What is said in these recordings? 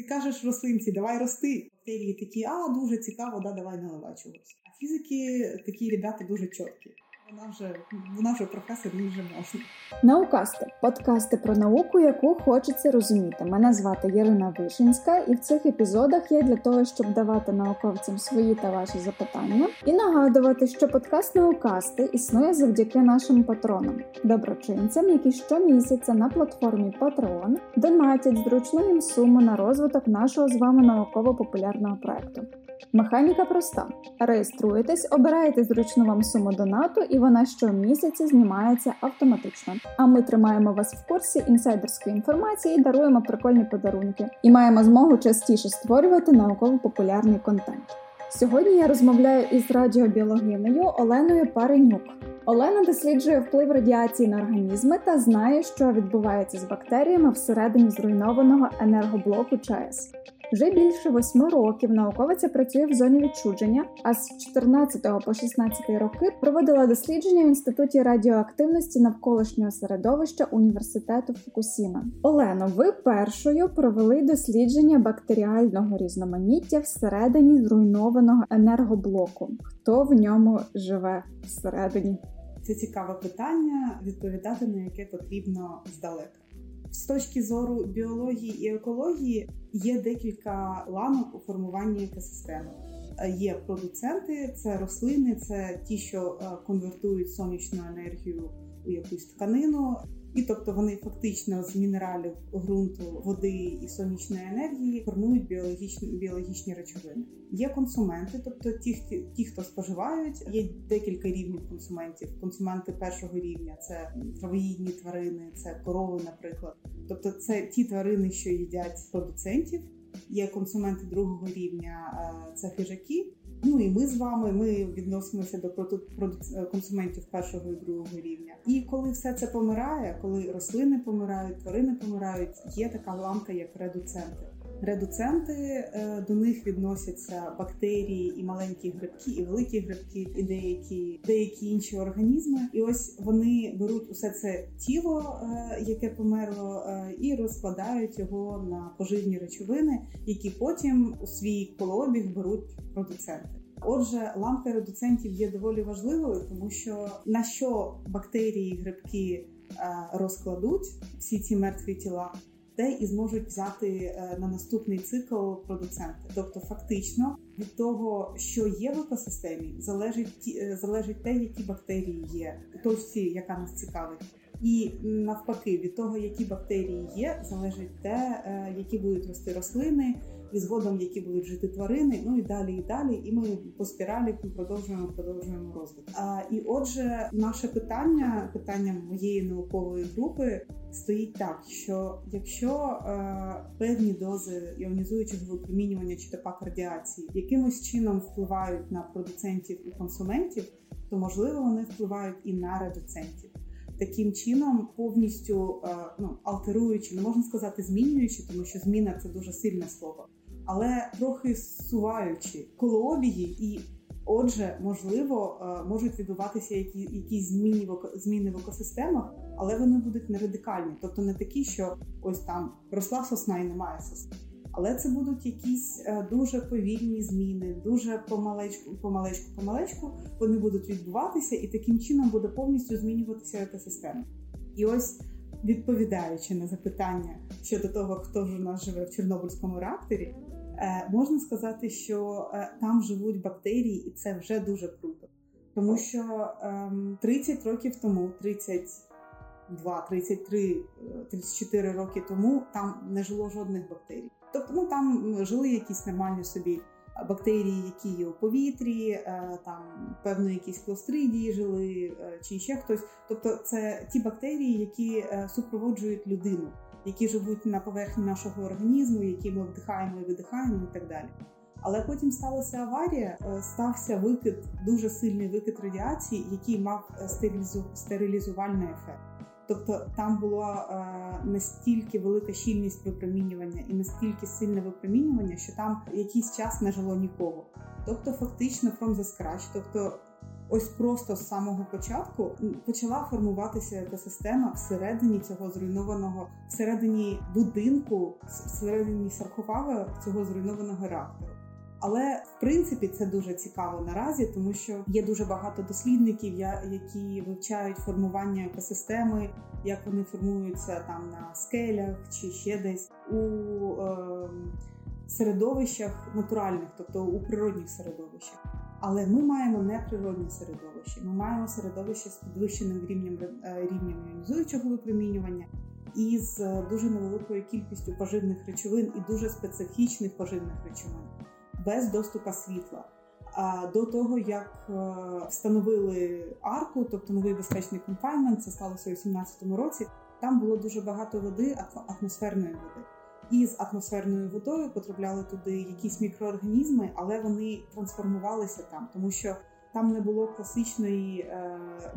Ти кажеш рослинці, давай рости. Бактерії такі, дуже цікаво, давай наливай чогось. А фізики такі ребята дуже чіткі. Вона вже професор, їй вже можна. Наукасти. Подкасти про науку, яку хочеться розуміти. Мене звати Ярина Вишинська, і в цих епізодах я для того, щоб давати науковцям свої та ваші запитання. І нагадувати, що подкаст Наукасти існує завдяки нашим патронам. Доброчинцям, які щомісяця на платформі Patreon донатять зручну їм суму на розвиток нашого з вами науково-популярного проекту. Механіка проста. Реєструєтесь, обираєте зручну вам суму донату, і вона щомісяця знімається автоматично. А ми тримаємо вас в курсі інсайдерської інформації і даруємо прикольні подарунки. І маємо змогу частіше створювати науково-популярний контент. Сьогодні я розмовляю із радіобіологинею Оленою Паренюк. Олена досліджує вплив радіації на організми та знає, що відбувається з бактеріями всередині зруйнованого енергоблоку ЧАЕС. Вже більше 8 років науковиця працює в зоні відчуження, а з 14 по 16 роки проводила дослідження в Інституті радіоактивності навколишнього середовища Університету Фукусіми. Олено, ви першою провели дослідження бактеріального різноманіття всередині зруйнованого енергоблоку. Хто в ньому живе всередині? Це цікаве питання, відповідати на яке потрібно здалека. З точки зору біології і екології є декілька ланок у формуванні екосистеми. Є продуценти, це рослини, це ті, що конвертують сонячну енергію у якусь тканину. І тобто вони фактично з мінералів, ґрунту, води і сонячної енергії формують біологічні речовини. Є консументи, тобто ті, хто споживають. Є декілька рівнів консументів. Консументи першого рівня – це травоїдні тварини, це корови, наприклад. Тобто це ті тварини, що їдять продуцентів. Є консументи другого рівня – це хижаки. І ми з вами, ми відносимося до консументів першого і другого рівня. І коли все це помирає, коли рослини помирають, тварини помирають, є така ланка, як редуценти. Редуценти, до них відносяться бактерії, і маленькі грибки, і великі грибки, і деякі інші організми. І ось вони беруть усе це тіло, яке померло, і розкладають його на поживні речовини, які потім у свій колообіг беруть продуценти. Отже, ланка редуцентів є доволі важливою, тому що на що бактерії, грибки розкладуть всі ці мертві тіла, де і зможуть взяти на наступний цикл продуценти. Тобто фактично від того, що є в екосистемі, залежить те, які бактерії є, точці, яка нас цікавить. І навпаки, від того, які бактерії є, залежить те, які будуть рости рослини, і згодом, які будуть жити тварини, і далі. І ми по спіралі продовжуємо розвиток. І отже, наше питання моєї наукової групи стоїть так, що якщо певні дози іонізуючого випромінювання чи тепак радіації якимось чином впливають на продуцентів і консументів, то, можливо, вони впливають і на редуцентів. Таким чином, повністю алтеруючи, не можна сказати змінюючи, тому що зміна – це дуже сильне слово, але трохи суваючи колообіги, і отже, можливо, можуть відбуватися якісь зміни в екосистемах, але вони будуть не радикальні, тобто не такі, що ось там росла сосна і немає сосни. Але це будуть якісь дуже повільні зміни, дуже помалечку вони будуть відбуватися, і таким чином буде повністю змінюватися екосистема. І ось, відповідаючи на запитання щодо того, хто ж у нас живе в Чорнобильському реакторі, можна сказати, що там живуть бактерії, і це вже дуже круто. Тому що 30 років тому, 34 роки тому там не жило жодних бактерій. Тобто там жили якісь нормальні собі бактерії, які є у повітрі, там певно якісь клостридії жили, чи ще хтось. Тобто це ті бактерії, які супроводжують людину, які живуть на поверхні нашого організму, які ми вдихаємо і видихаємо і так далі. Але потім сталася аварія, стався викид, дуже сильний викид радіації, який мав стерилізувальний ефект. Тобто там була настільки велика щільність випромінювання і настільки сильне випромінювання, що там якийсь час не жило нікого. Тобто фактично from the scratch, тобто ось просто з самого початку почала формуватися екосистема всередині цього зруйнованого, всередині будинку, всередині саркофага цього зруйнованого реактору. Але, в принципі, це дуже цікаво наразі, тому що є дуже багато дослідників, які вивчають формування екосистеми, як вони формуються там на скелях чи ще десь у середовищах натуральних, тобто у природних середовищах. Але ми маємо неприродні середовища, ми маємо середовище з підвищеним рівнем іонізуючого випромінювання і з дуже невеликою кількістю поживних речовин і дуже специфічних поживних речовин. Без доступу світла. А до того, як встановили арку, тобто новий безпечний конфайнмент, це сталося у 2017 році, там було дуже багато води, атмосферної води. І з атмосферною водою потрапляли туди якісь мікроорганізми, але вони трансформувалися там, тому що там не було класичної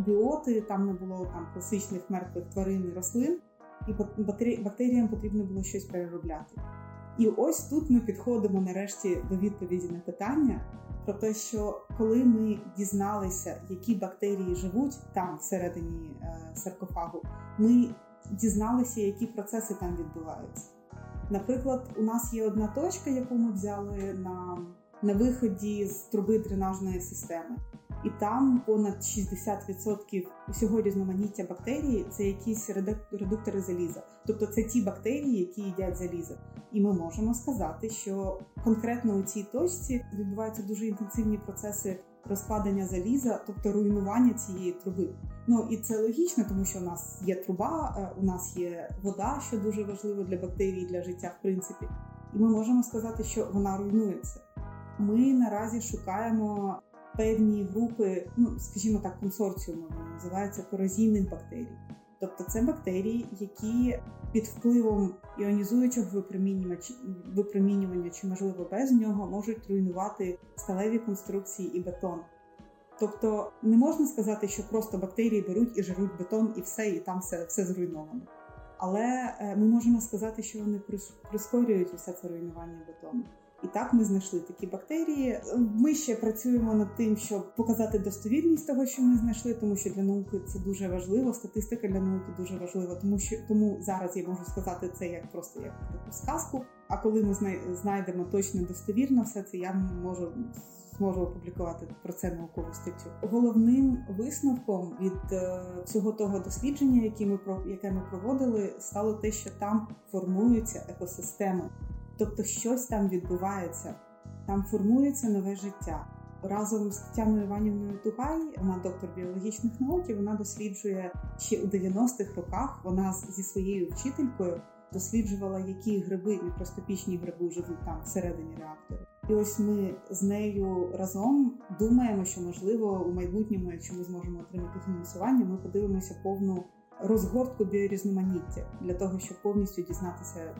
біоти, там не було класичних мертвих тварин і рослин, і бактеріям потрібно було щось переробляти. І ось тут ми підходимо нарешті до відповіді на питання про те, що коли ми дізналися, які бактерії живуть там всередині саркофагу, ми дізналися, які процеси там відбуваються. Наприклад, у нас є одна точка, яку ми взяли на виході з труби дренажної системи. І там понад 60% усього різноманіття бактерій – це якісь редуктори заліза. Тобто це ті бактерії, які їдять залізо. І ми можемо сказати, що конкретно у цій точці відбуваються дуже інтенсивні процеси розпадання заліза, тобто руйнування цієї труби. Ну і це логічно, тому що у нас є труба, у нас є вода, що дуже важливо для бактерій, для життя в принципі. І ми можемо сказати, що вона руйнується. Ми наразі шукаємо певні групи, скажімо так, консорціуми, вони називаються корозійних бактерій. Тобто це бактерії, які під впливом іонізуючого випромінювання чи, можливо, без нього, можуть руйнувати сталеві конструкції і бетон. Тобто не можна сказати, що просто бактерії беруть і жруть бетон, і все, і там все зруйновано. Але ми можемо сказати, що вони прискорюють усе це руйнування бетону. І так ми знайшли такі бактерії. Ми ще працюємо над тим, щоб показати достовірність того, що ми знайшли, тому що для науки це дуже важливо, статистика для науки дуже важлива, тому зараз я можу сказати це як просто як таку сказку, а коли ми знайдемо точно достовірно все це, я зможу опублікувати про це наукову статтю. Головним висновком від всього того дослідження, яке ми проводили, стало те, що там формуються екосистеми. Тобто щось там відбувається, там формується нове життя. Разом з Татьяною Іванівною Тугай, вона доктор біологічних наук, і вона досліджує ще у 90-х роках, вона зі своєю вчителькою досліджувала, які гриби, мікроскопічні гриби живуть там всередині реактора. І ось ми з нею разом думаємо, що, можливо, у майбутньому, якщо ми зможемо отримати фінансування, ми подивимося повну розгортку біорізноманіття для того, щоб повністю дізнатися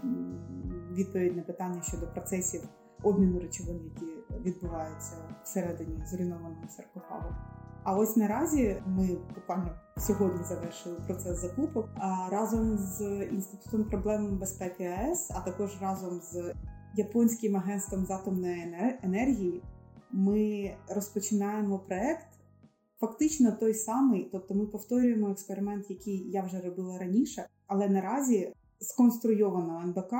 відповідь на питання щодо процесів обміну речовин, які відбуваються всередині зруйнованого саркофагу. А ось наразі ми буквально сьогодні завершили процес закупок, а разом з Інститутом проблем безпеки АЕС, а також разом з Японським агентством з атомної енергії ми розпочинаємо проект. Фактично той самий, тобто ми повторюємо експеримент, який я вже робила раніше, але наразі сконструйовано НБК,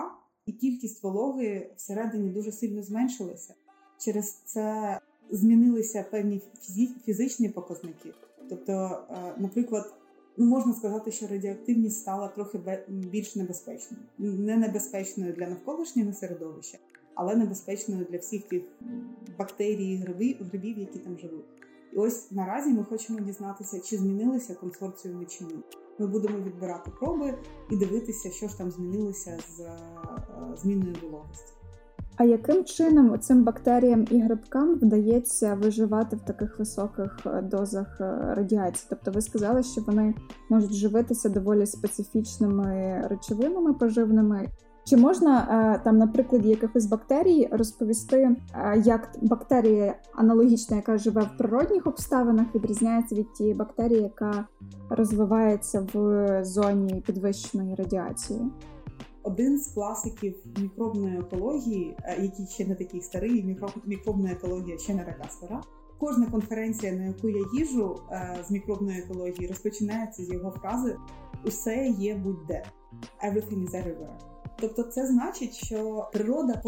і кількість вологи всередині дуже сильно зменшилася. Через це змінилися певні фізичні показники. Тобто, наприклад, можна сказати, що радіоактивність стала трохи більш небезпечною. Не небезпечною для навколишнього середовища, але небезпечною для всіх тих бактерій, грибів, які там живуть. І ось наразі ми хочемо дізнатися, чи змінилися консорціуми чи ні. Ми будемо відбирати проби і дивитися, що ж там змінилося з зміною вологості. А яким чином цим бактеріям і грибкам вдається виживати в таких високих дозах радіації? Тобто ви сказали, що вони можуть живитися доволі специфічними речовинами поживними. Чи можна там, на прикладі якихось бактерій розповісти, як бактерія аналогічна, яка живе в природних обставинах, відрізняється від тієї бактерії, яка розвивається в зоні підвищеної радіації? Один з класиків мікробної екології, який ще не такий старий, мікробна екологія ще не така стара, Кожна конференція, на яку я їжджу з мікробної екології, розпочинається з його фрази «Усе є будь-де». Everything is everywhere. Тобто це значить, що природа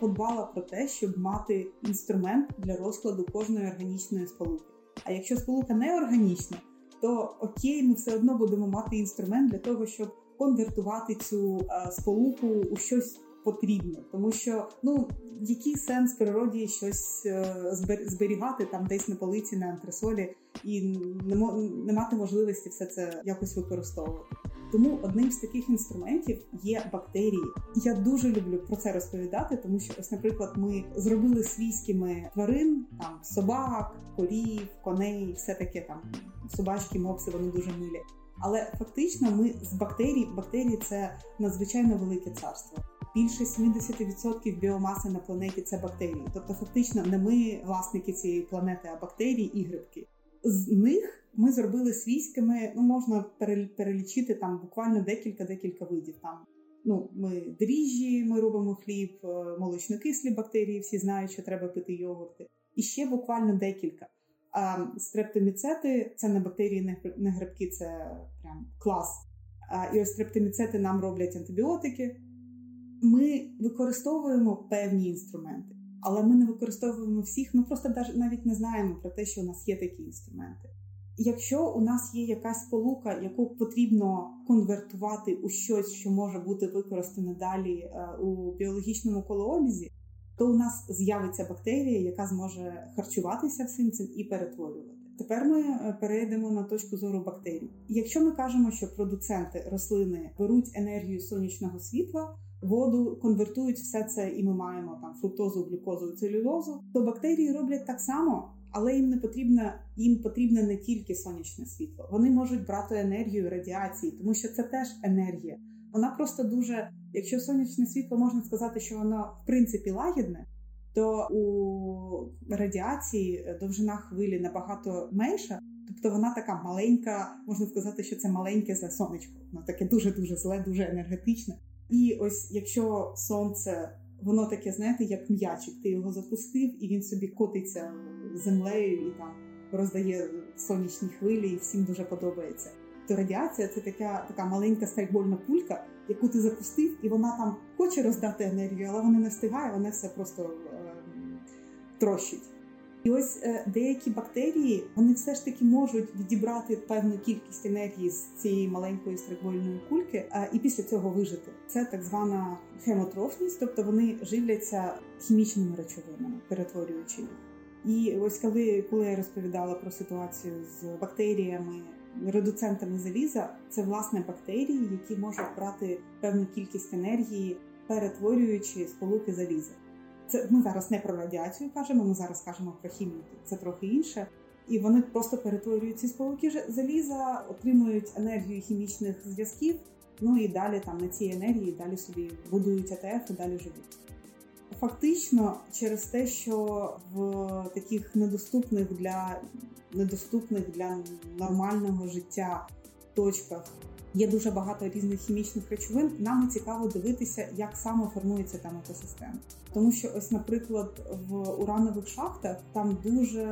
подбала про те, щоб мати інструмент для розкладу кожної органічної сполуки. А якщо сполука неорганічна, то окей, ми все одно будемо мати інструмент для того, щоб конвертувати цю сполуку у щось потрібно. Тому що, який сенс в природі щось зберігати там десь на полиці, на антресолі і не мати можливості все це якось використовувати. Тому одним з таких інструментів є бактерії. Я дуже люблю про це розповідати, тому що, ось, наприклад, ми зробили свійськими тварин, там, собак, корів, коней, все таке там, собачки, мопси, вони дуже милі. Але фактично ми з бактерій це надзвичайно велике царство. Більше 70% біомаси на планеті – це бактерії. Тобто, фактично, не ми власники цієї планети, а бактерії і грибки. З них ми зробили свійськими, можна перелічити там буквально декілька видів. Там, ми дріжджі, ми робимо хліб, молочнокислі бактерії, всі знають, що треба пити йогурти. І ще буквально декілька. А стрептоміцети – це не бактерії, не грибки, це прям клас. І ось стрептоміцети нам роблять антибіотики. Ми використовуємо певні інструменти, але ми не використовуємо всіх, ми просто навіть не знаємо про те, що у нас є такі інструменти. Якщо у нас є якась сполука, яку потрібно конвертувати у щось, що може бути використане далі у біологічному колообізі, то у нас з'явиться бактерія, яка зможе харчуватися всім цим і перетворювати. Тепер ми перейдемо на точку зору бактерій. Якщо ми кажемо, що продуценти рослини беруть енергію сонячного світла, воду, конвертують все це, і ми маємо там фруктозу, глюкозу, целюлозу, то бактерії роблять так само, але їм потрібне не тільки сонячне світло. Вони можуть брати енергію радіації, тому що це теж енергія. Вона просто дуже, якщо сонячне світло, можна сказати, що воно в принципі лагідне, то у радіації довжина хвилі набагато менша, тобто вона така маленька, можна сказати, що це маленьке зле сонечко. Воно таке дуже-дуже зле, дуже енергетичне. І ось якщо сонце, воно таке, знаєте, як м'ячик, ти його запустив і він собі котиться землею і там роздає сонячні хвилі і всім дуже подобається. То радіація – це така маленька страйкбольна пулька, яку ти запустив, і вона там хоче роздати енергію, але вона не встигає, вона все просто трощить. І ось деякі бактерії, вони все ж таки можуть відібрати певну кількість енергії з цієї маленької страйкбольної кульки і після цього вижити. Це так звана хемотрофність, тобто вони живляться хімічними речовинами, перетворюючи їх. І ось коли я розповідала про ситуацію з бактеріями, редуцентами заліза, це власне бактерії, які можуть брати певну кількість енергії, перетворюючи сполуки заліза. Це ми зараз не про радіацію кажемо, ми зараз кажемо про хімію, це трохи інше. І вони просто перетворюють ці сполуки заліза, отримують енергію хімічних зв'язків, і далі там на цій енергії далі собі будують АТФ і далі живуть. Фактично, через те, що в таких недоступних для нормального життя точках є дуже багато різних хімічних речовин, нам цікаво дивитися, як саме формується там екосистема. Тому що ось, наприклад, в уранових шахтах там дуже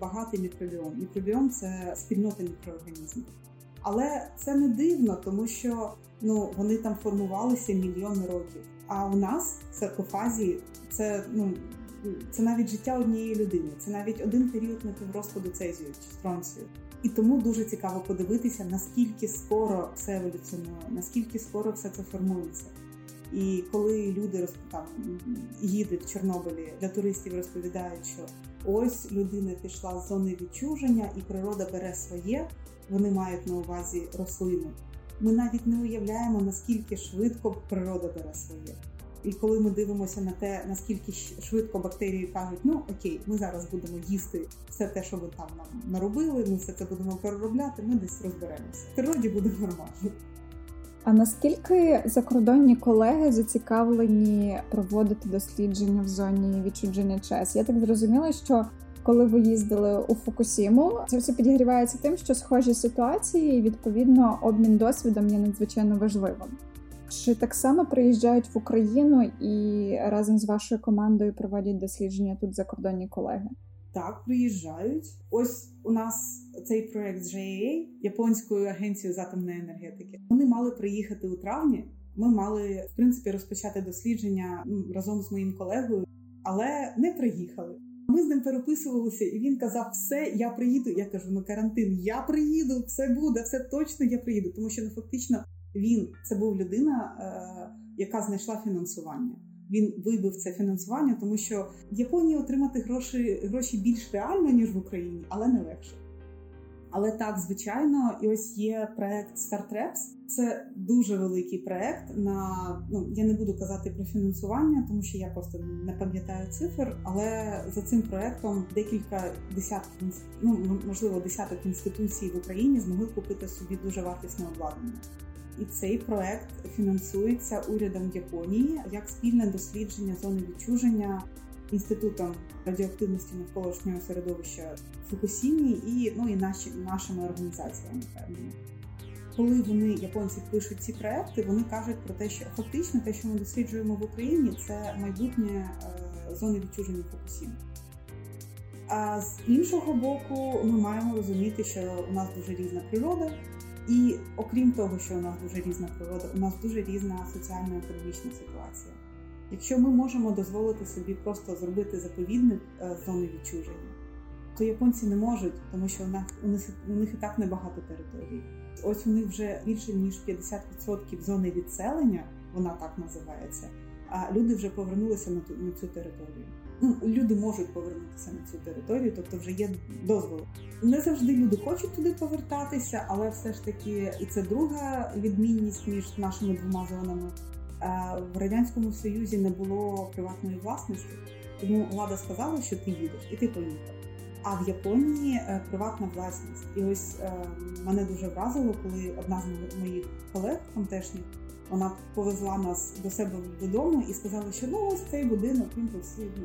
багатий мікробіом. Мікробіом – це спільнота мікроорганізмів. Але це не дивно, тому що вони там формувалися мільйони років. А у нас в саркофазі це навіть життя однієї людини, це навіть один період на піврозпаду цезію чи стронцію. І тому дуже цікаво подивитися, наскільки скоро все еволюціонує, наскільки скоро все це формується. І коли люди їдуть в Чорнобилі, для туристів розповідають, що ось людина пішла з зони відчуження і природа бере своє, вони мають на увазі рослини. Ми навіть не уявляємо, наскільки швидко природа бере своє. І коли ми дивимося на те, наскільки швидко бактерії кажуть, окей, ми зараз будемо їсти все те, що ви там нам наробили, ми все це будемо переробляти, ми десь розберемося. В природі буде нормально. А наскільки закордонні колеги зацікавлені проводити дослідження в зоні відчуження ЧАЕС? Я так зрозуміла, що коли ви їздили у Фукусіму, це все підігрівається тим, що схожі ситуації і, відповідно, обмін досвідом є надзвичайно важливим. Чи так само приїжджають в Україну і разом з вашою командою проводять дослідження тут закордонні колеги? Так, приїжджають. Ось у нас цей проект з JAEA, Японською агенцією з атомної енергетики. Вони мали приїхати у травні. Ми мали, в принципі, розпочати дослідження разом з моїм колегою, але не приїхали. Ми з ним переписувалися, і він казав, все, я приїду. Я кажу, ну карантин, я приїду, все буде, все точно, я приїду. Тому що, ну, фактично, він, це був людина, яка знайшла фінансування. Він вибив це фінансування, тому що в Японії отримати гроші більш реально, ніж в Україні, але не легше. Але так, звичайно, і ось є проект Стартрепс. Це дуже великий проект. Я не буду казати про фінансування, тому що я просто не пам'ятаю цифр, але за цим проектом декілька десятків, можливо, десяток інституцій в Україні змогли купити собі дуже вартісне обладнання. І цей проект фінансується урядом Японії як спільне дослідження зони відчуження Інститутом радіоактивності навколишнього середовища Фукусіми і, і нашими організаціями. Коли японці пишуть ці проекти, вони кажуть про те, що фактично те, що ми досліджуємо в Україні, це майбутнє зони відчуження Фукусіми. А з іншого боку, ми маємо розуміти, що у нас дуже різна природа. І окрім того, що у нас дуже різна природа, у нас дуже різна соціально-економічна ситуація. Якщо ми можемо дозволити собі просто зробити заповідник з зони відчуження, то японці не можуть, тому що у них і так небагато територій. Ось у них вже більше, ніж 50% зони відселення, вона так називається, а люди вже повернулися на цю територію. Люди можуть повернутися на цю територію, тобто вже є дозволи. Не завжди люди хочуть туди повертатися, але все ж таки, і це друга відмінність між нашими двома зонами. В Радянському Союзі не було приватної власності, тому влада сказала, що ти їдеш, і ти поїхав. А в Японії приватна власність. І ось мене дуже вразило, коли одна з моїх колег тамтешніх, вона повезла нас до себе додому і сказала, що ось цей будинок,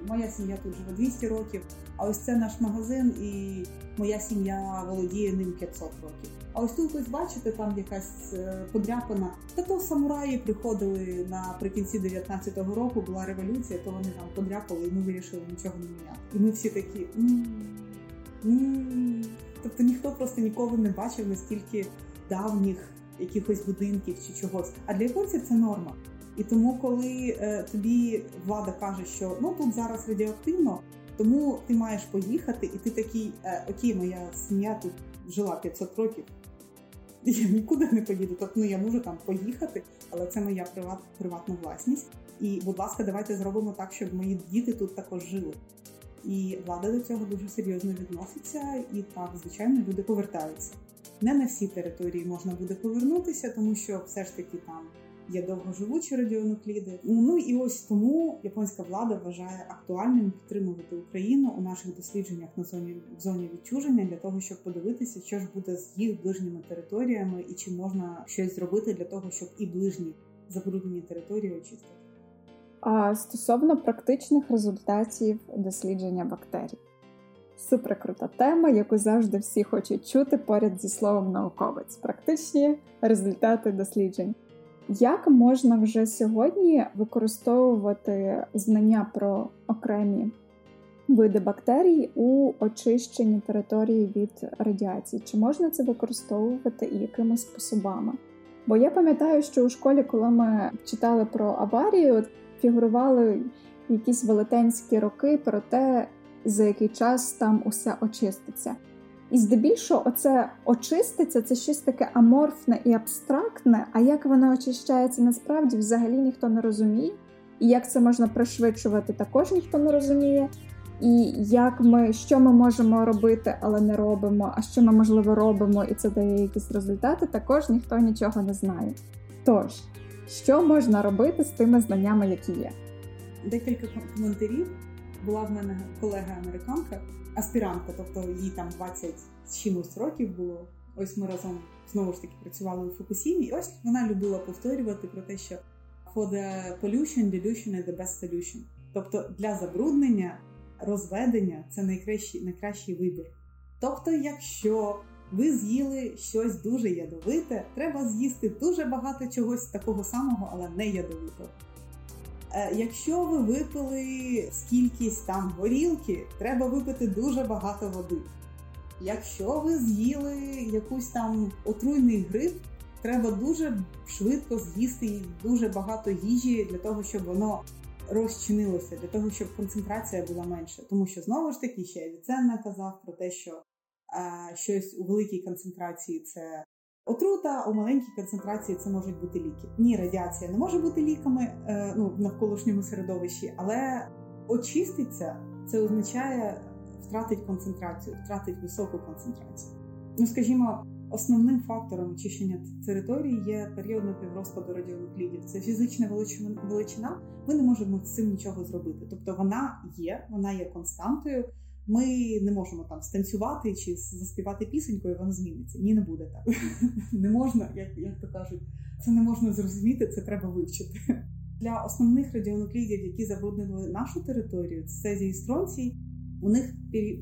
моя сім'я тут живе 200 років, а ось це наш магазин і моя сім'я володіє ним 500 років. А ось тут ось бачите, там якась подряпана. Та то самураї приходили наприкінці 19-го року, була революція, то вони там подряпали і ми вирішили нічого не міняти. І ми всі такі... Тобто ніхто просто ніколи не бачив настільки давніх якихось будинків чи чогось. А для японців це норма. І тому, коли тобі влада каже, що тут зараз радіоактивно, тому ти маєш поїхати, і ти такий, окей, моя сім'я тут жила 500 років, я нікуди не поїду, тобто я можу там поїхати, але це моя приватна власність. І, будь ласка, давайте зробимо так, щоб мої діти тут також жили. І влада до цього дуже серйозно відноситься, і так, звичайно, люди повертаються. Не на всі території можна буде повернутися, тому що все ж таки там є довгоживучі радіонукліди. І ось тому японська влада вважає актуальним підтримувати Україну у наших дослідженнях в зоні відчуження для того, щоб подивитися, що ж буде з їх ближніми територіями і чи можна щось зробити для того, щоб і ближні забруднені території очистити. А стосовно практичних результатів дослідження бактерій. Суперкрута тема, яку завжди всі хочуть чути поряд зі словом «науковець». Практичні результати досліджень. Як можна вже сьогодні використовувати знання про окремі види бактерій у очищенні території від радіації? Чи можна це використовувати і якими способами? Бо я пам'ятаю, що у школі, коли ми читали про аварію, фігурували якісь велетенські роки про те, за який час там усе очиститься. І здебільшого оце очиститься, це щось таке аморфне і абстрактне, а як воно очищається насправді взагалі ніхто не розуміє, і як це можна пришвидшувати також ніхто не розуміє, і що ми можемо робити, але не робимо, а що ми, можливо, робимо, і це дає якісь результати, також ніхто нічого не знає. Тож, що можна робити з тими знаннями, які є? Декілька коментарів. Була в мене колега-американка, аспірантка, тобто їй там 20 з чимось років було. Ось ми разом знову ж таки працювали у Фукусімі, і ось вона любила повторювати про те, що for the pollution, dilution is the best solution. Тобто для забруднення, розведення – це найкращий вибір. Тобто якщо ви з'їли щось дуже ядовите, треба з'їсти дуже багато чогось такого самого, але не ядовитого. Якщо ви випили скількись там горілки, треба випити дуже багато води. Якщо ви з'їли якусь там отруйний гриб, треба дуже швидко з'їсти дуже багато їжі для того, щоб воно розчинилося, для того, щоб концентрація була менша. Тому що, знову ж таки, ще Авіценна казав про те, що щось у великій концентрації – це отрута, у маленькій концентрації це можуть бути ліки. Ні, радіація не може бути ліками в навколишньому середовищі, але очиститься – це означає втратить концентрацію, втратить високу концентрацію. Скажімо, основним фактором очищення території є періодний піврозпаду радіонуклідів. Це фізична величина, ми не можемо з цим нічого зробити. Тобто вона є константою, ми не можемо там станцювати чи заспівати пісеньку, і вона зміниться. Ні, не буде так. Не можна, як то кажуть, це не можна зрозуміти, це треба вивчити. Для основних радіонуклідів, які забруднили нашу територію, це цезій і стронцій, у них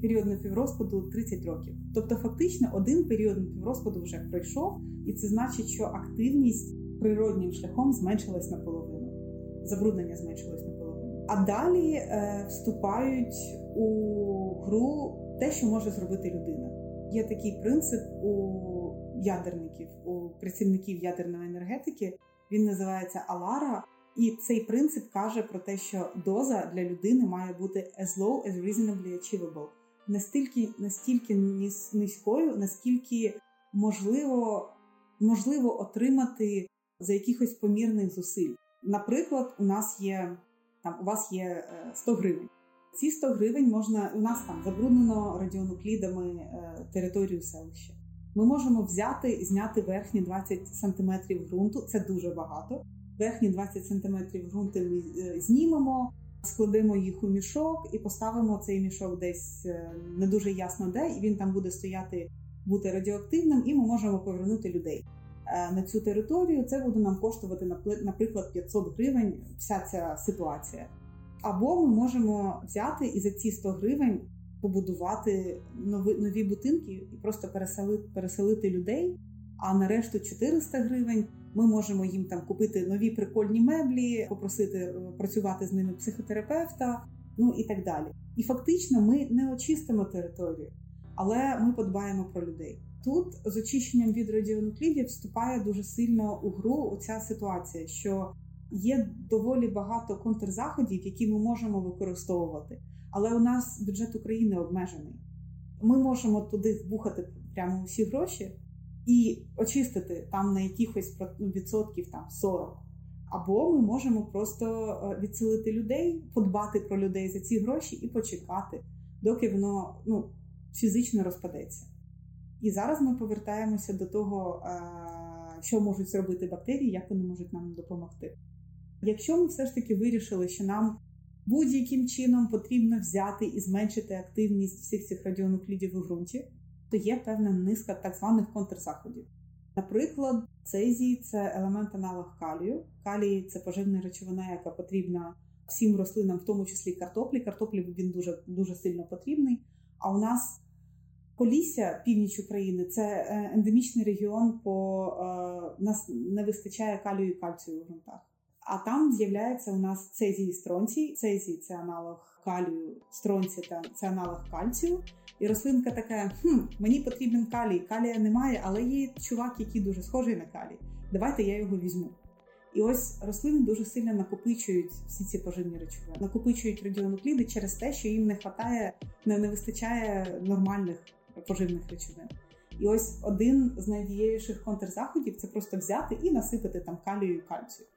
періодний піврозпаду 30 років. Тобто фактично один періодний піврозпаду вже пройшов, і це значить, що активність природним шляхом зменшилась наполовину. Забруднення зменшилось наполовину. А далі вступають у гру те, що може зробити людина. Є такий принцип у ядерників, у працівників ядерної енергетики. Він називається «Алара». І цей принцип каже про те, що доза для людини має бути as low as reasonably achievable. Настільки низькою, наскільки можливо отримати за якихось помірних зусиль. Наприклад, у вас є 100 гривень. Ці 100 гривень можна, у нас там забруднено радіонуклідами територію селища. Ми можемо взяти і зняти верхні 20 см ґрунту, це дуже багато. Верхні 20 см ґрунту ми знімемо, складемо їх у мішок і поставимо цей мішок десь не дуже ясно де, і він там буде стояти, бути радіоактивним, і ми можемо повернути людей на цю територію. Це буде нам коштувати, наприклад, 500 гривень вся ця ситуація. Або ми можемо взяти і за ці 100 гривень побудувати нові будинки і просто переселити людей, а на решту 400 гривень ми можемо їм там купити нові прикольні меблі, попросити працювати з ними психотерапевта, і так далі. І фактично ми не очистимо територію, але ми подбаємо про людей. Тут з очищенням від радіонуклідів вступає дуже сильно у гру оця ситуація, що є доволі багато контрзаходів, які ми можемо використовувати, але у нас бюджет України обмежений. Ми можемо туди вбухати прямо усі гроші, і очистити там на якихось відсотків там 40. Або ми можемо просто відселити людей, подбати про людей за ці гроші і почекати, доки воно фізично розпадеться. І зараз ми повертаємося до того, що можуть зробити бактерії, як вони можуть нам допомогти. Якщо ми все ж таки вирішили, що нам будь-яким чином потрібно взяти і зменшити активність всіх цих радіонуклідів у ґрунті, то є певна низка так званих контрзаходів. Наприклад, цезій – це елемент-аналог калію. Калій – це поживна речовина, яка потрібна всім рослинам, в тому числі картоплі. Картоплі він дуже, дуже сильно потрібний. А у нас Полісся, північ України – це ендемічний регіон, нас не вистачає калію і кальцію у ґрунтах. А там з'являється у нас цезій і стронцій. Цезій – це аналог калію, стронцій – це аналог кальцію. І рослинка така, мені потрібен калій, калія немає, але є чувак, який дуже схожий на калій, давайте я його візьму. І ось рослини дуже сильно накопичують всі ці поживні речовини, накопичують радіонукліди через те, що їм не вистачає нормальних поживних речовин. І ось один з найдієвіших контрзаходів – це просто взяти і насипати там калію і кальцію.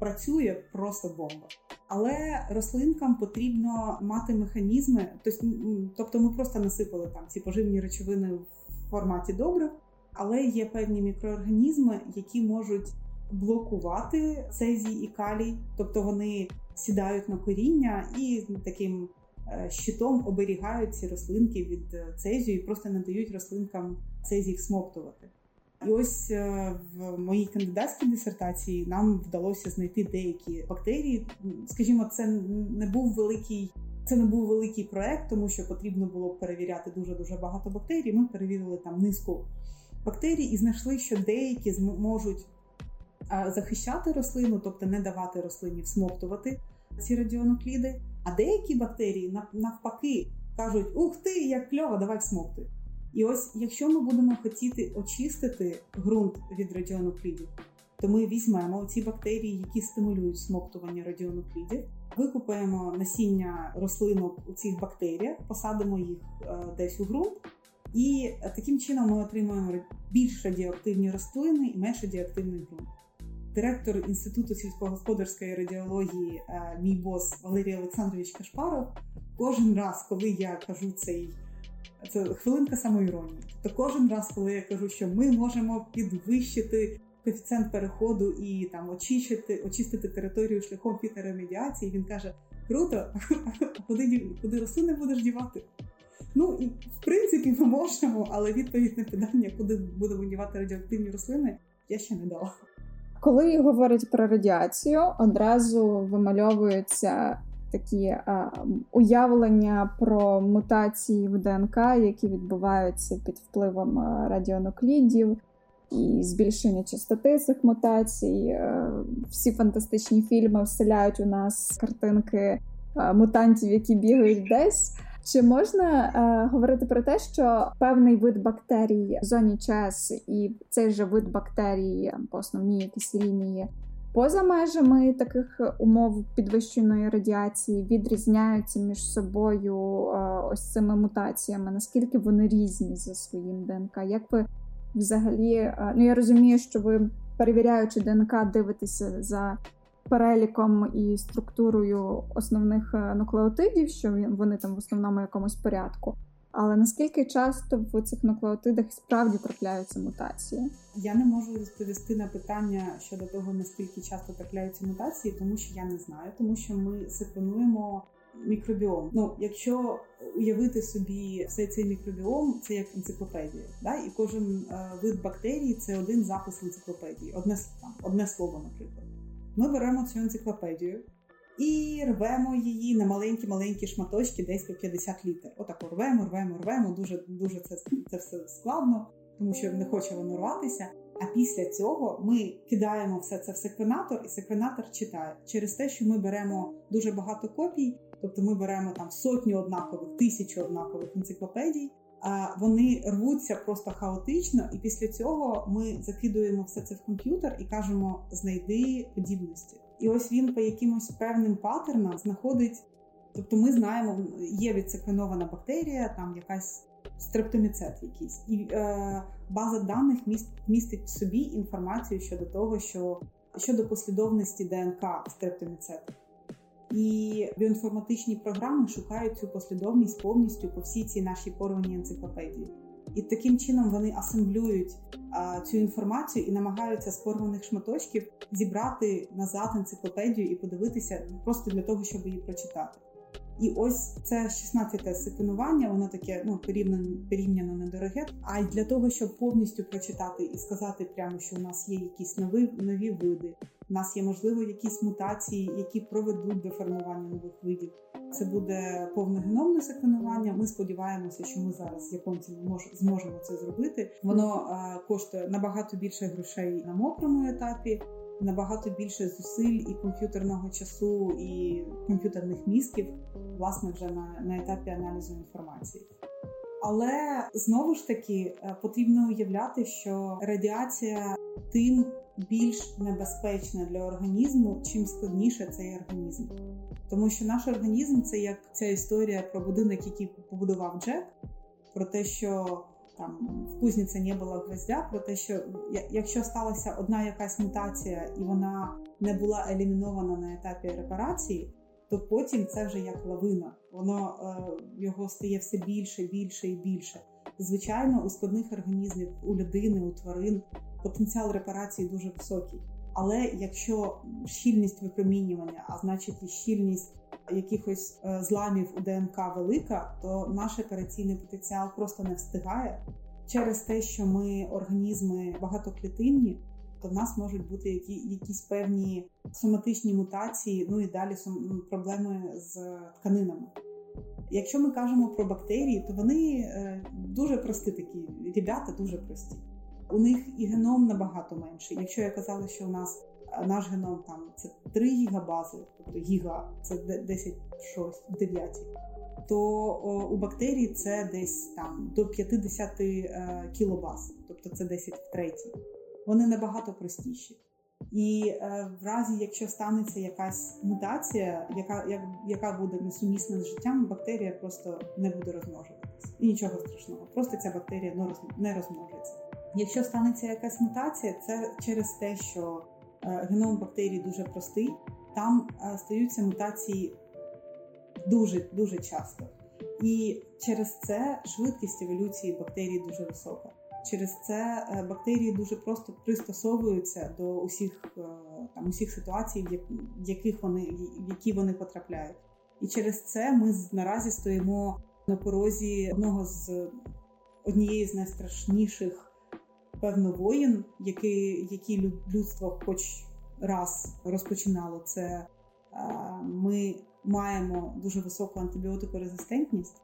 Працює просто бомба. Але рослинкам потрібно мати механізми, тобто ми просто насипали там ці поживні речовини в форматі добрив, але є певні мікроорганізми, які можуть блокувати цезій і калій, тобто вони сідають на коріння і таким щитом оберігають ці рослинки від цезію і просто не дають рослинкам цезій всмоктувати. І ось в моїй кандидатській дисертації нам вдалося знайти деякі бактерії. Скажімо, це не був великий проект, тому що потрібно було перевіряти дуже-дуже багато бактерій. Ми перевірили там низку бактерій і знайшли, що деякі можуть захищати рослину, тобто не давати рослині всмоктувати ці радіонукліди. А деякі бактерії навпаки кажуть: ух ти, як кльово, давай всмоктуй. І ось, якщо ми будемо хотіти очистити ґрунт від радіонуклідів, то ми візьмемо ці бактерії, які стимулюють всмоктування радіонуклідів, викупаємо насіння рослинок у цих бактеріях, посадимо їх десь у ґрунт, і таким чином ми отримаємо більш радіоактивні рослини і менш радіоактивний ґрунт. Директор Інституту сільськогосподарської радіології, мій бос Валерій Олександрович Кашпаров, кожен раз, коли я кажу це хвилинка самоіронії, то кожен раз, коли я кажу, що ми можемо підвищити коефіцієнт переходу і там очистити територію шляхом фіторемедіації, він каже: круто, а куди рослини будеш дівати? Ну, і в принципі ми можемо, але відповідь на питання, куди будемо дівати радіоактивні рослини, я ще не дала. Коли говорять про радіацію, одразу вимальовуються такі уявлення про мутації в ДНК, які відбуваються під впливом радіонуклідів і збільшення частоти цих мутацій. Всі фантастичні фільми вселяють у нас картинки мутантів, які бігають десь. Чи можна говорити про те, що певний вид бактерій в зоні ЧАЕС і цей же вид бактерій по основній якісь лінії поза межами таких умов підвищеної радіації відрізняються між собою ось цими мутаціями? Наскільки вони різні за своїм ДНК? Як ви взагалі... я розумію, що ви, перевіряючи ДНК, дивитеся за переліком і структурою основних нуклеотидів, що вони там в основному якомусь порядку. Але наскільки часто в цих нуклеотидах справді трапляються мутації? Я не можу відповісти на питання щодо того, наскільки часто трапляються мутації, тому що я не знаю, тому що ми секвенуємо мікробіом. Якщо уявити собі все цей мікробіом, це як енциклопедія, да? І кожен вид бактерій – це один запис енциклопедії, одне слово, наприклад. Ми беремо цю енциклопедію і рвемо її на маленькі-маленькі шматочки, десь по 50 літер. Отако рвемо, дуже це все складно, тому що не хоче воно рватися. А після цього ми кидаємо все це в секвенатор, і секвенатор читає. Через те, що ми беремо дуже багато копій, тобто ми беремо там сотню однакових, тисячу однакових енциклопедій, вони рвуться просто хаотично, і після цього ми закидуємо все це в комп'ютер і кажемо: знайди подібності. І ось він по якимось певним паттернам знаходить, тобто ми знаємо, є відсеквенована бактерія, там якась стрептоміцет якийсь. І база даних містить в собі інформацію щодо того, щодо послідовності ДНК стрептоміцету. І біоінформатичні програми шукають цю послідовність повністю по всій цій нашій порваній енциклопедії. І таким чином вони асемблюють цю інформацію і намагаються з порваних шматочків зібрати назад енциклопедію і подивитися просто для того, щоб її прочитати. І ось це 16-те секвенування, воно таке, порівняно недороге. А й для того, щоб повністю прочитати і сказати прямо, що у нас є якісь нові види, у нас є, можливо, якісь мутації, які проведуть до формування нових видів. Це буде повногеномне секвенування. Ми сподіваємося, що ми зараз з японцями зможемо це зробити. Воно коштує набагато більше грошей на мокрому етапі, набагато більше зусиль і комп'ютерного часу, і комп'ютерних мізків, власне, вже на етапі аналізу інформації. Але, знову ж таки, потрібно уявляти, що радіація тим більш небезпечна для організму, чим складніше цей організм. Тому що наш організм – це як ця історія про будинок, який побудував Джек, про те, що в кузниці не було гвоздя, про те, що якщо сталася одна якась мутація і вона не була елімінована на етапі репарації, то потім це вже як лавина. Воно його стає все більше і більше. Звичайно, у складних організмів, у людини, у тварин потенціал репарації дуже високий. Але якщо щільність випромінювання, а значить і щільність якихось зламів у ДНК велика, то наш операційний потенціал просто не встигає. Через те, що ми організми багатоклітинні, то в нас можуть бути якісь певні соматичні мутації, і далі проблеми з тканинами. Якщо ми кажемо про бактерії, то вони дуже прості такі, дуже прості. У них і геном набагато менший. Якщо я казала, що у нас а наш геном там це 3 гігабази, тобто гіга, це 10 щось, 9. То у бактерій це десь там до 50 кілобаз, тобто це 10 в третій. Вони набагато простіші. І в разі, якщо станеться якась мутація, яка буде несумісна з життям, бактерія просто не буде розмножуватися. І нічого страшного, просто ця бактерія не розмножиться. Якщо станеться якась мутація, це через те, що геном бактерій дуже простий, там стаються мутації дуже часто. І через це швидкість еволюції бактерій дуже висока. Через це бактерії дуже просто пристосовуються до усіх ситуацій, в які вони потрапляють. І через це ми наразі стоїмо на порозі однієї з найстрашніших, певно, воєн, які людство хоч раз розпочинало. Це ми маємо дуже високу антибіотикорезистентність.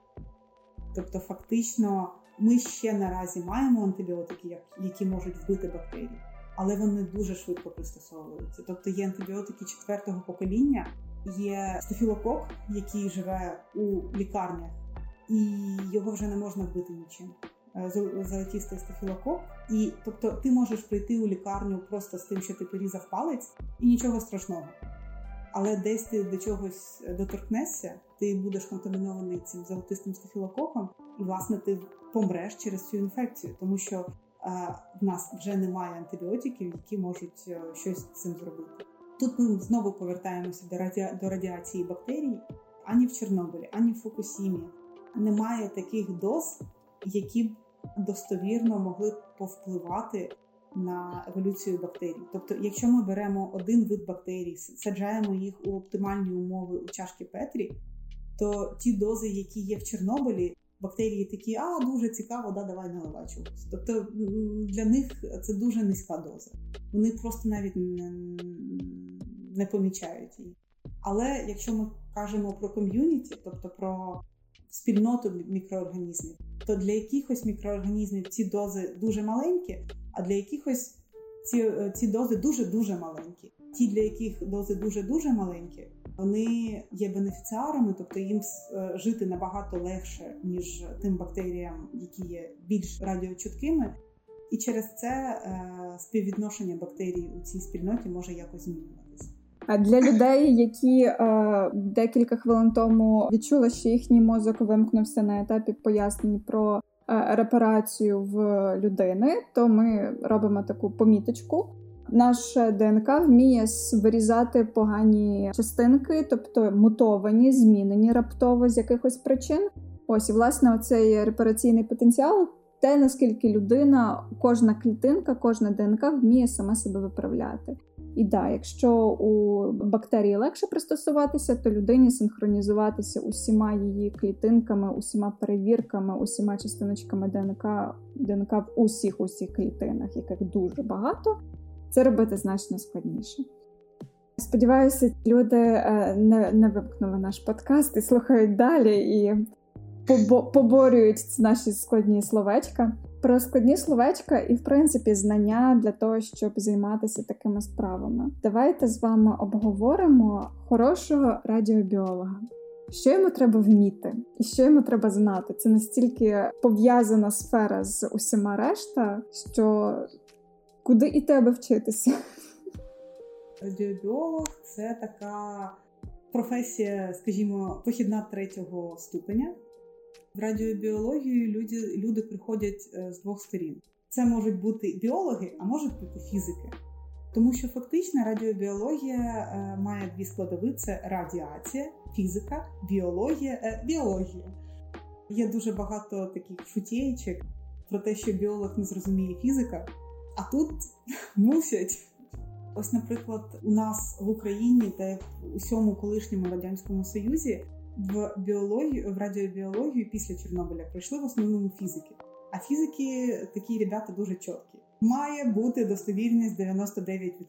Тобто, фактично, ми ще наразі маємо антибіотики, які можуть вбити бактерії, але вони дуже швидко пристосовуються. Тобто є антибіотики 4-го покоління, є стафілокок, який живе у лікарнях, і його вже не можна вбити нічим. Золотістий стафілокок. І, тобто, ти можеш прийти у лікарню просто з тим, що ти порізав палець, і нічого страшного. Але десь ти до чогось доторкнешся, ти будеш контамінований цим золотистим стафілококом, і, власне, ти помреш через цю інфекцію, тому що в нас вже немає антибіотиків, які можуть щось з цим зробити. Тут ми знову повертаємося до радіації бактерій. Ані в Чорнобилі, ані в Фукусімі немає таких доз, які б достовірно могли б повпливати на еволюцію бактерій. Тобто, якщо ми беремо один вид бактерій, саджаємо їх у оптимальні умови у чашки Петрі, то ті дози, які є в Чорнобилі, бактерії такі, дуже цікаво, давай наливай чогось. Тобто, для них це дуже низька доза. Вони просто навіть не помічають її. Але якщо ми кажемо про ком'юніті, тобто про спільноту мікроорганізмів, то для якихось мікроорганізмів ці дози дуже маленькі, а для якихось ці дози дуже-дуже маленькі. Ті, для яких дози дуже-дуже маленькі, вони є бенефіціарами, тобто їм жити набагато легше, ніж тим бактеріям, які є більш радіочуткими. І через це співвідношення бактерій у цій спільноті може якось змінюватися. А для людей, які декілька хвилин тому відчули, що їхній мозок вимкнувся на етапі пояснень про репарацію в людини, то ми робимо таку поміточку. Наша ДНК вміє вирізати погані частинки, тобто мутовані, змінені раптово з якихось причин. Ось, і, власне, оцей репараційний потенціал – те, наскільки людина, кожна клітинка, кожна ДНК вміє сама себе виправляти. І так, якщо у бактерії легше пристосуватися, то людині синхронізуватися усіма її клітинками, усіма перевірками, усіма частиночками ДНК в усіх клітинах, яких дуже багато, це робити значно складніше. Сподіваюся, люди не вимкнули наш подкаст і слухають далі, і поборюють наші складні словечка. Про складні словечка і, в принципі, знання для того, щоб займатися такими справами. Давайте з вами обговоримо хорошого радіобіолога. Що йому треба вміти і що йому треба знати? Це настільки пов'язана сфера з усіма решта, що куди і тебе вчитися? Радіобіолог – це така професія, скажімо, похідна 3-го ступеня. В радіобіологію люди приходять з двох сторін. Це можуть бути біологи, а можуть бути фізики. Тому що фактично радіобіологія має 2 складові – це радіація, фізика, біологія. Є дуже багато таких шутєєчок про те, що біолог не зрозуміє фізика, а тут мусять. Ось, наприклад, у нас в Україні та в усьому колишньому Радянському Союзі в радіобіологію після Чорнобиля прийшли в основному фізики. А фізики, такі ребята, дуже чіткі. Має бути достовірність 99%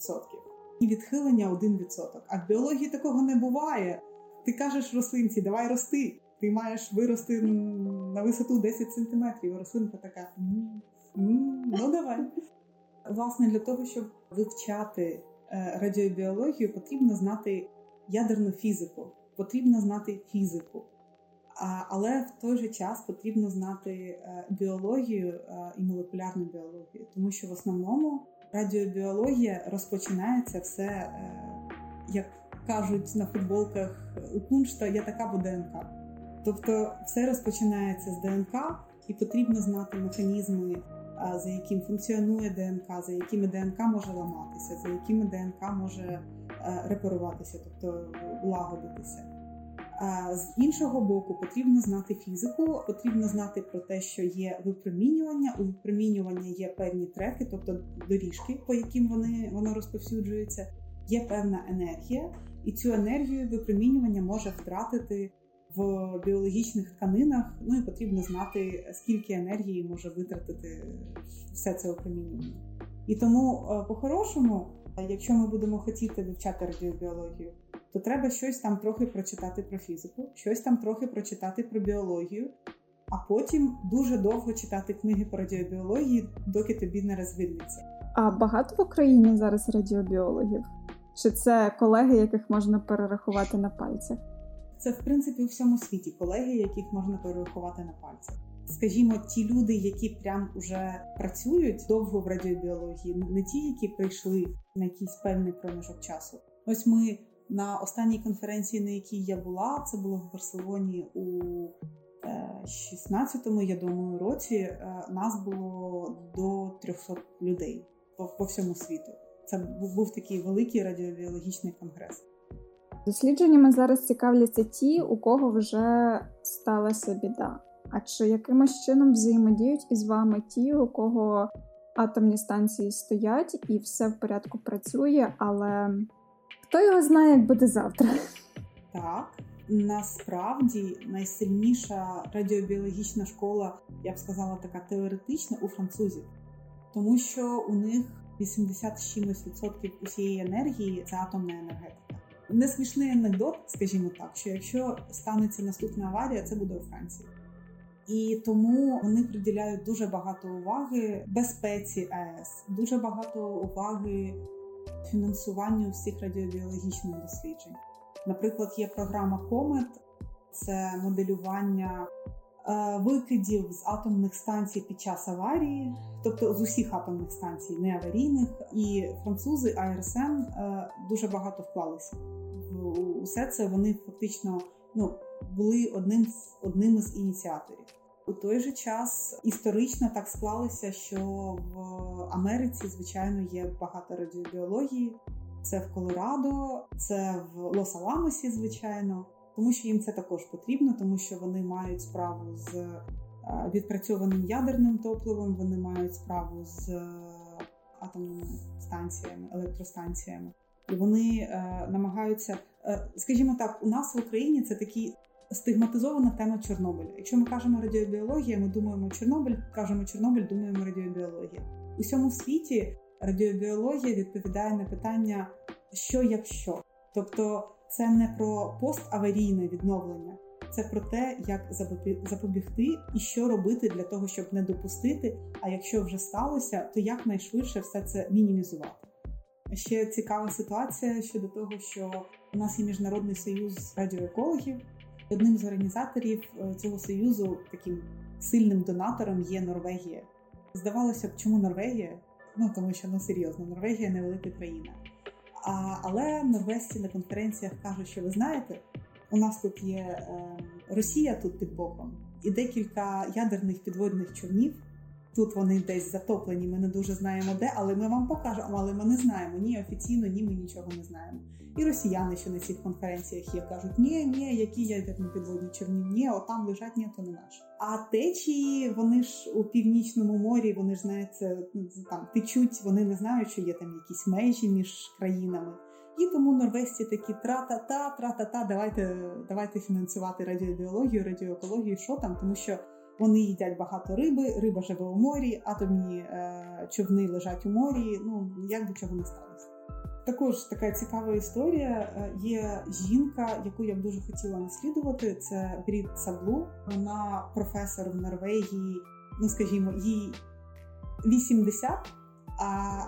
і відхилення 1%. А в біології такого не буває. Ти кажеш рослинці, давай рости. Ти маєш вирости на висоту 10 сантиметрів. Рослинка така, ну давай. Власне, для того, щоб вивчати радіобіологію, потрібно знати ядерну фізику, потрібно знати фізику. Але в той же час потрібно знати біологію і молекулярну біологію, тому що в основному радіобіологія розпочинається все, як кажуть на футболках у Куншта, я така, бо ДНК. Тобто все розпочинається з ДНК, і потрібно знати механізми, за яким функціонує ДНК, за якими ДНК може ламатися, за якими ДНК може репаруватися, тобто лагодитися. А з іншого боку, потрібно знати фізику, потрібно знати про те, що є випромінювання, у випромінювання є певні треки, тобто доріжки, по яким воно розповсюджується, є певна енергія, і цю енергію випромінювання може втратити в біологічних тканинах, ну і потрібно знати, скільки енергії може витратити все це випромінювання. І тому, по-хорошому, якщо ми будемо хотіти вивчати радіобіологію, то треба щось там трохи прочитати про фізику, щось там трохи прочитати про біологію, а потім дуже довго читати книги по радіобіології, доки тобі не розвиднеться. А багато в Україні зараз радіобіологів? Чи це колеги, яких можна перерахувати на пальцях? Це, в принципі, у всьому світі колеги, яких можна перерахувати на пальцях. Скажімо, ті люди, які прям уже працюють довго в радіобіології, не ті, які прийшли на якийсь певний проміжок часу. Ось ми на останній конференції, на якій я була, це було в Барселоні у 16-му, я думаю, році, нас було до 300 людей по всьому світу. Це був такий великий радіобіологічний конгрес. Дослідженнями зараз цікавляться ті, у кого вже сталася біда. А чи якимось чином взаємодіють із вами ті, у кого атомні станції стоять і все в порядку працює, але хто його знає, як буде завтра? Так, насправді найсильніша радіобіологічна школа, я б сказала, така теоретична у французів, тому що у них 87% усієї енергії – це атомна енергетика. Несмішний анекдот, скажімо так, що якщо станеться наступна аварія, це буде у Франції. І тому вони приділяють дуже багато уваги безпеці АЕС, дуже багато уваги фінансуванню всіх радіобіологічних досліджень. Наприклад, є програма Comet, це моделювання викидів з атомних станцій під час аварії, тобто з усіх атомних станцій, не аварійних. І французи, IRSN, дуже багато вклалися в усе це. Вони фактично були одним із ініціаторів. У той же час історично так склалося, що в Америці, звичайно, є багато радіобіології. Це в Колорадо, це в Лос-Аламосі, звичайно. Тому що їм це також потрібно, тому що вони мають справу з відпрацьованим ядерним топливом, вони мають справу з атомними станціями, електростанціями. І вони намагаються, скажімо так, у нас в Україні це такі стигматизована тема Чорнобиля. Якщо ми кажемо радіобіологія, ми думаємо Чорнобиль, кажемо Чорнобиль, думаємо радіобіологія. У всьому світі радіобіологія відповідає на питання «що, якщо?». Тобто це не про поставарійне відновлення, це про те, як запобігти і що робити для того, щоб не допустити, а якщо вже сталося, то якнайшвидше все це мінімізувати. Ще цікава ситуація щодо того, що у нас є Міжнародний союз радіоекологів. Одним з організаторів цього союзу, таким сильним донатором, є Норвегія. Здавалося б, чому Норвегія? Тому що, серйозно, Норвегія – невелика країна. Але норвежці на конференціях кажуть, що ви знаєте, у нас тут є Росія тут під боком і декілька ядерних підводних човнів. Тут вони десь затоплені, ми не дуже знаємо де, але ми вам покажемо, але ми не знаємо. Ні офіційно, ні ми нічого не знаємо. І росіяни, що на цих конференціях є, кажуть, ні, які ядерні підводні човні, ні, отам лежать, ні, то не наші. А течії, вони ж у Північному морі, вони ж, знаєте, там течуть, вони не знають, що є там якісь межі між країнами. І тому норвежці такі тра-та-та, давайте фінансувати радіобіологію, радіоекологію, що там, тому що вони їдять багато риби, риба живе у морі, атомні човни лежать у морі, як би чого не сталося. Також така цікава історія. Є жінка, яку я б дуже хотіла наслідувати, це Беріт Сабло. Вона професор в Норвегії, їй 80,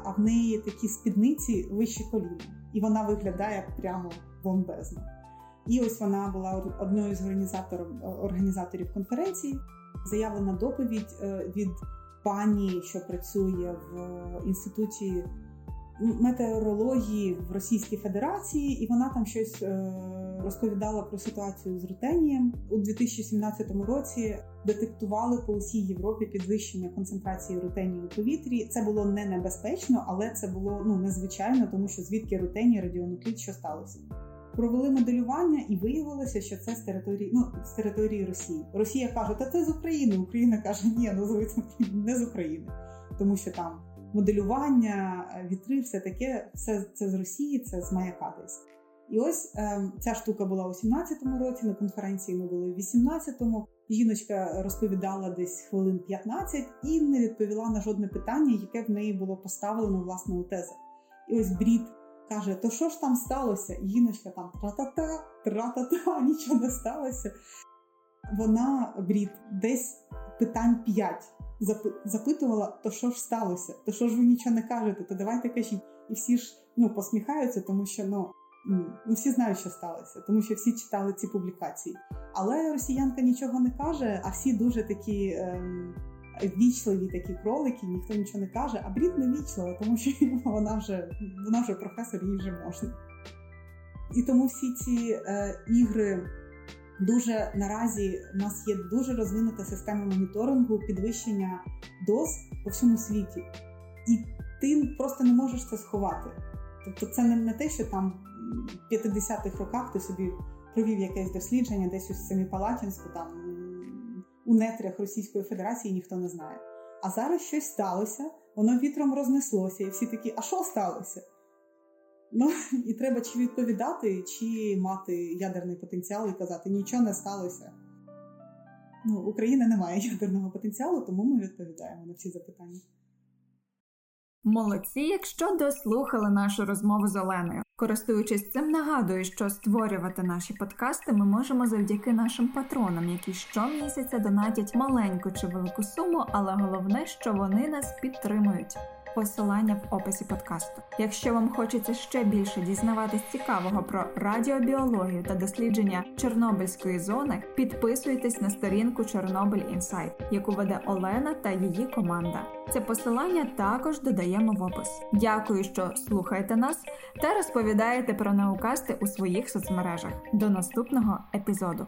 а в неї такі спідниці вищі коліна. І вона виглядає прямо бомбезно. І ось вона була одною з організаторів конференції. Заявлена доповідь від пані, що працює в Інституті метеорології в Російській Федерації, і вона там щось розповідала про ситуацію з рутенієм. У 2017 році детектували по усій Європі підвищення концентрації рутенію у повітрі. Це було не небезпечно, але це було незвичайно, тому що звідки рутеній, радіонуклід, що сталося? Провели моделювання і виявилося, що це з території Росії. Росія каже, та це з України. Україна каже, ні, це не з України. Тому що там моделювання, вітри, все таке, все це з Росії, це з Маяка десь. І ось ця штука була у 17-му році, на конференції ми були у 18-му. Жіночка розповідала десь хвилин 15 і не відповіла на жодне питання, яке в неї було поставлено, власне, у тезах. І ось Брід каже, то що ж там сталося? І жіночка там тра-та-та, нічого не сталося. Вона, Брід, десь питань 5 запитувала, то що ж сталося? То що ж ви нічого не кажете? То давайте кажіть. І всі ж, посміхаються, тому що, всі знають, що сталося, тому що всі читали ці публікації. Але росіянка нічого не каже, а всі дуже такі ввічливі такі кролики, ніхто нічого не каже, а Брід не ввічлива, тому що вона вже професор, їй вже можна. І тому всі ці ігри дуже наразі в нас є дуже розвинута система моніторингу, підвищення доз по всьому світі. І ти просто не можеш це сховати. Тобто це не те, що там в 50-х роках ти собі провів якесь дослідження десь у Семипалатинську, там у нетрях Російської Федерації ніхто не знає. А зараз щось сталося, воно вітром рознеслося, і всі такі, а що сталося? І треба чи відповідати, чи мати ядерний потенціал і казати, нічого не сталося. Україна не має ядерного потенціалу, тому ми відповідаємо на всі запитання. Молодці, якщо дослухали нашу розмову з Оленою. Користуючись цим, нагадую, що створювати наші подкасти ми можемо завдяки нашим патронам, які щомісяця донатять маленьку чи велику суму, але головне, що вони нас підтримують. Посилання в описі подкасту. Якщо вам хочеться ще більше дізнаватись цікавого про радіобіологію та дослідження Чорнобильської зони, підписуйтесь на сторінку Chornobyl Insight, яку веде Олена та її команда. Це посилання також додаємо в опис. Дякую, що слухаєте нас та розповідаєте про наукасти у своїх соцмережах. До наступного епізоду!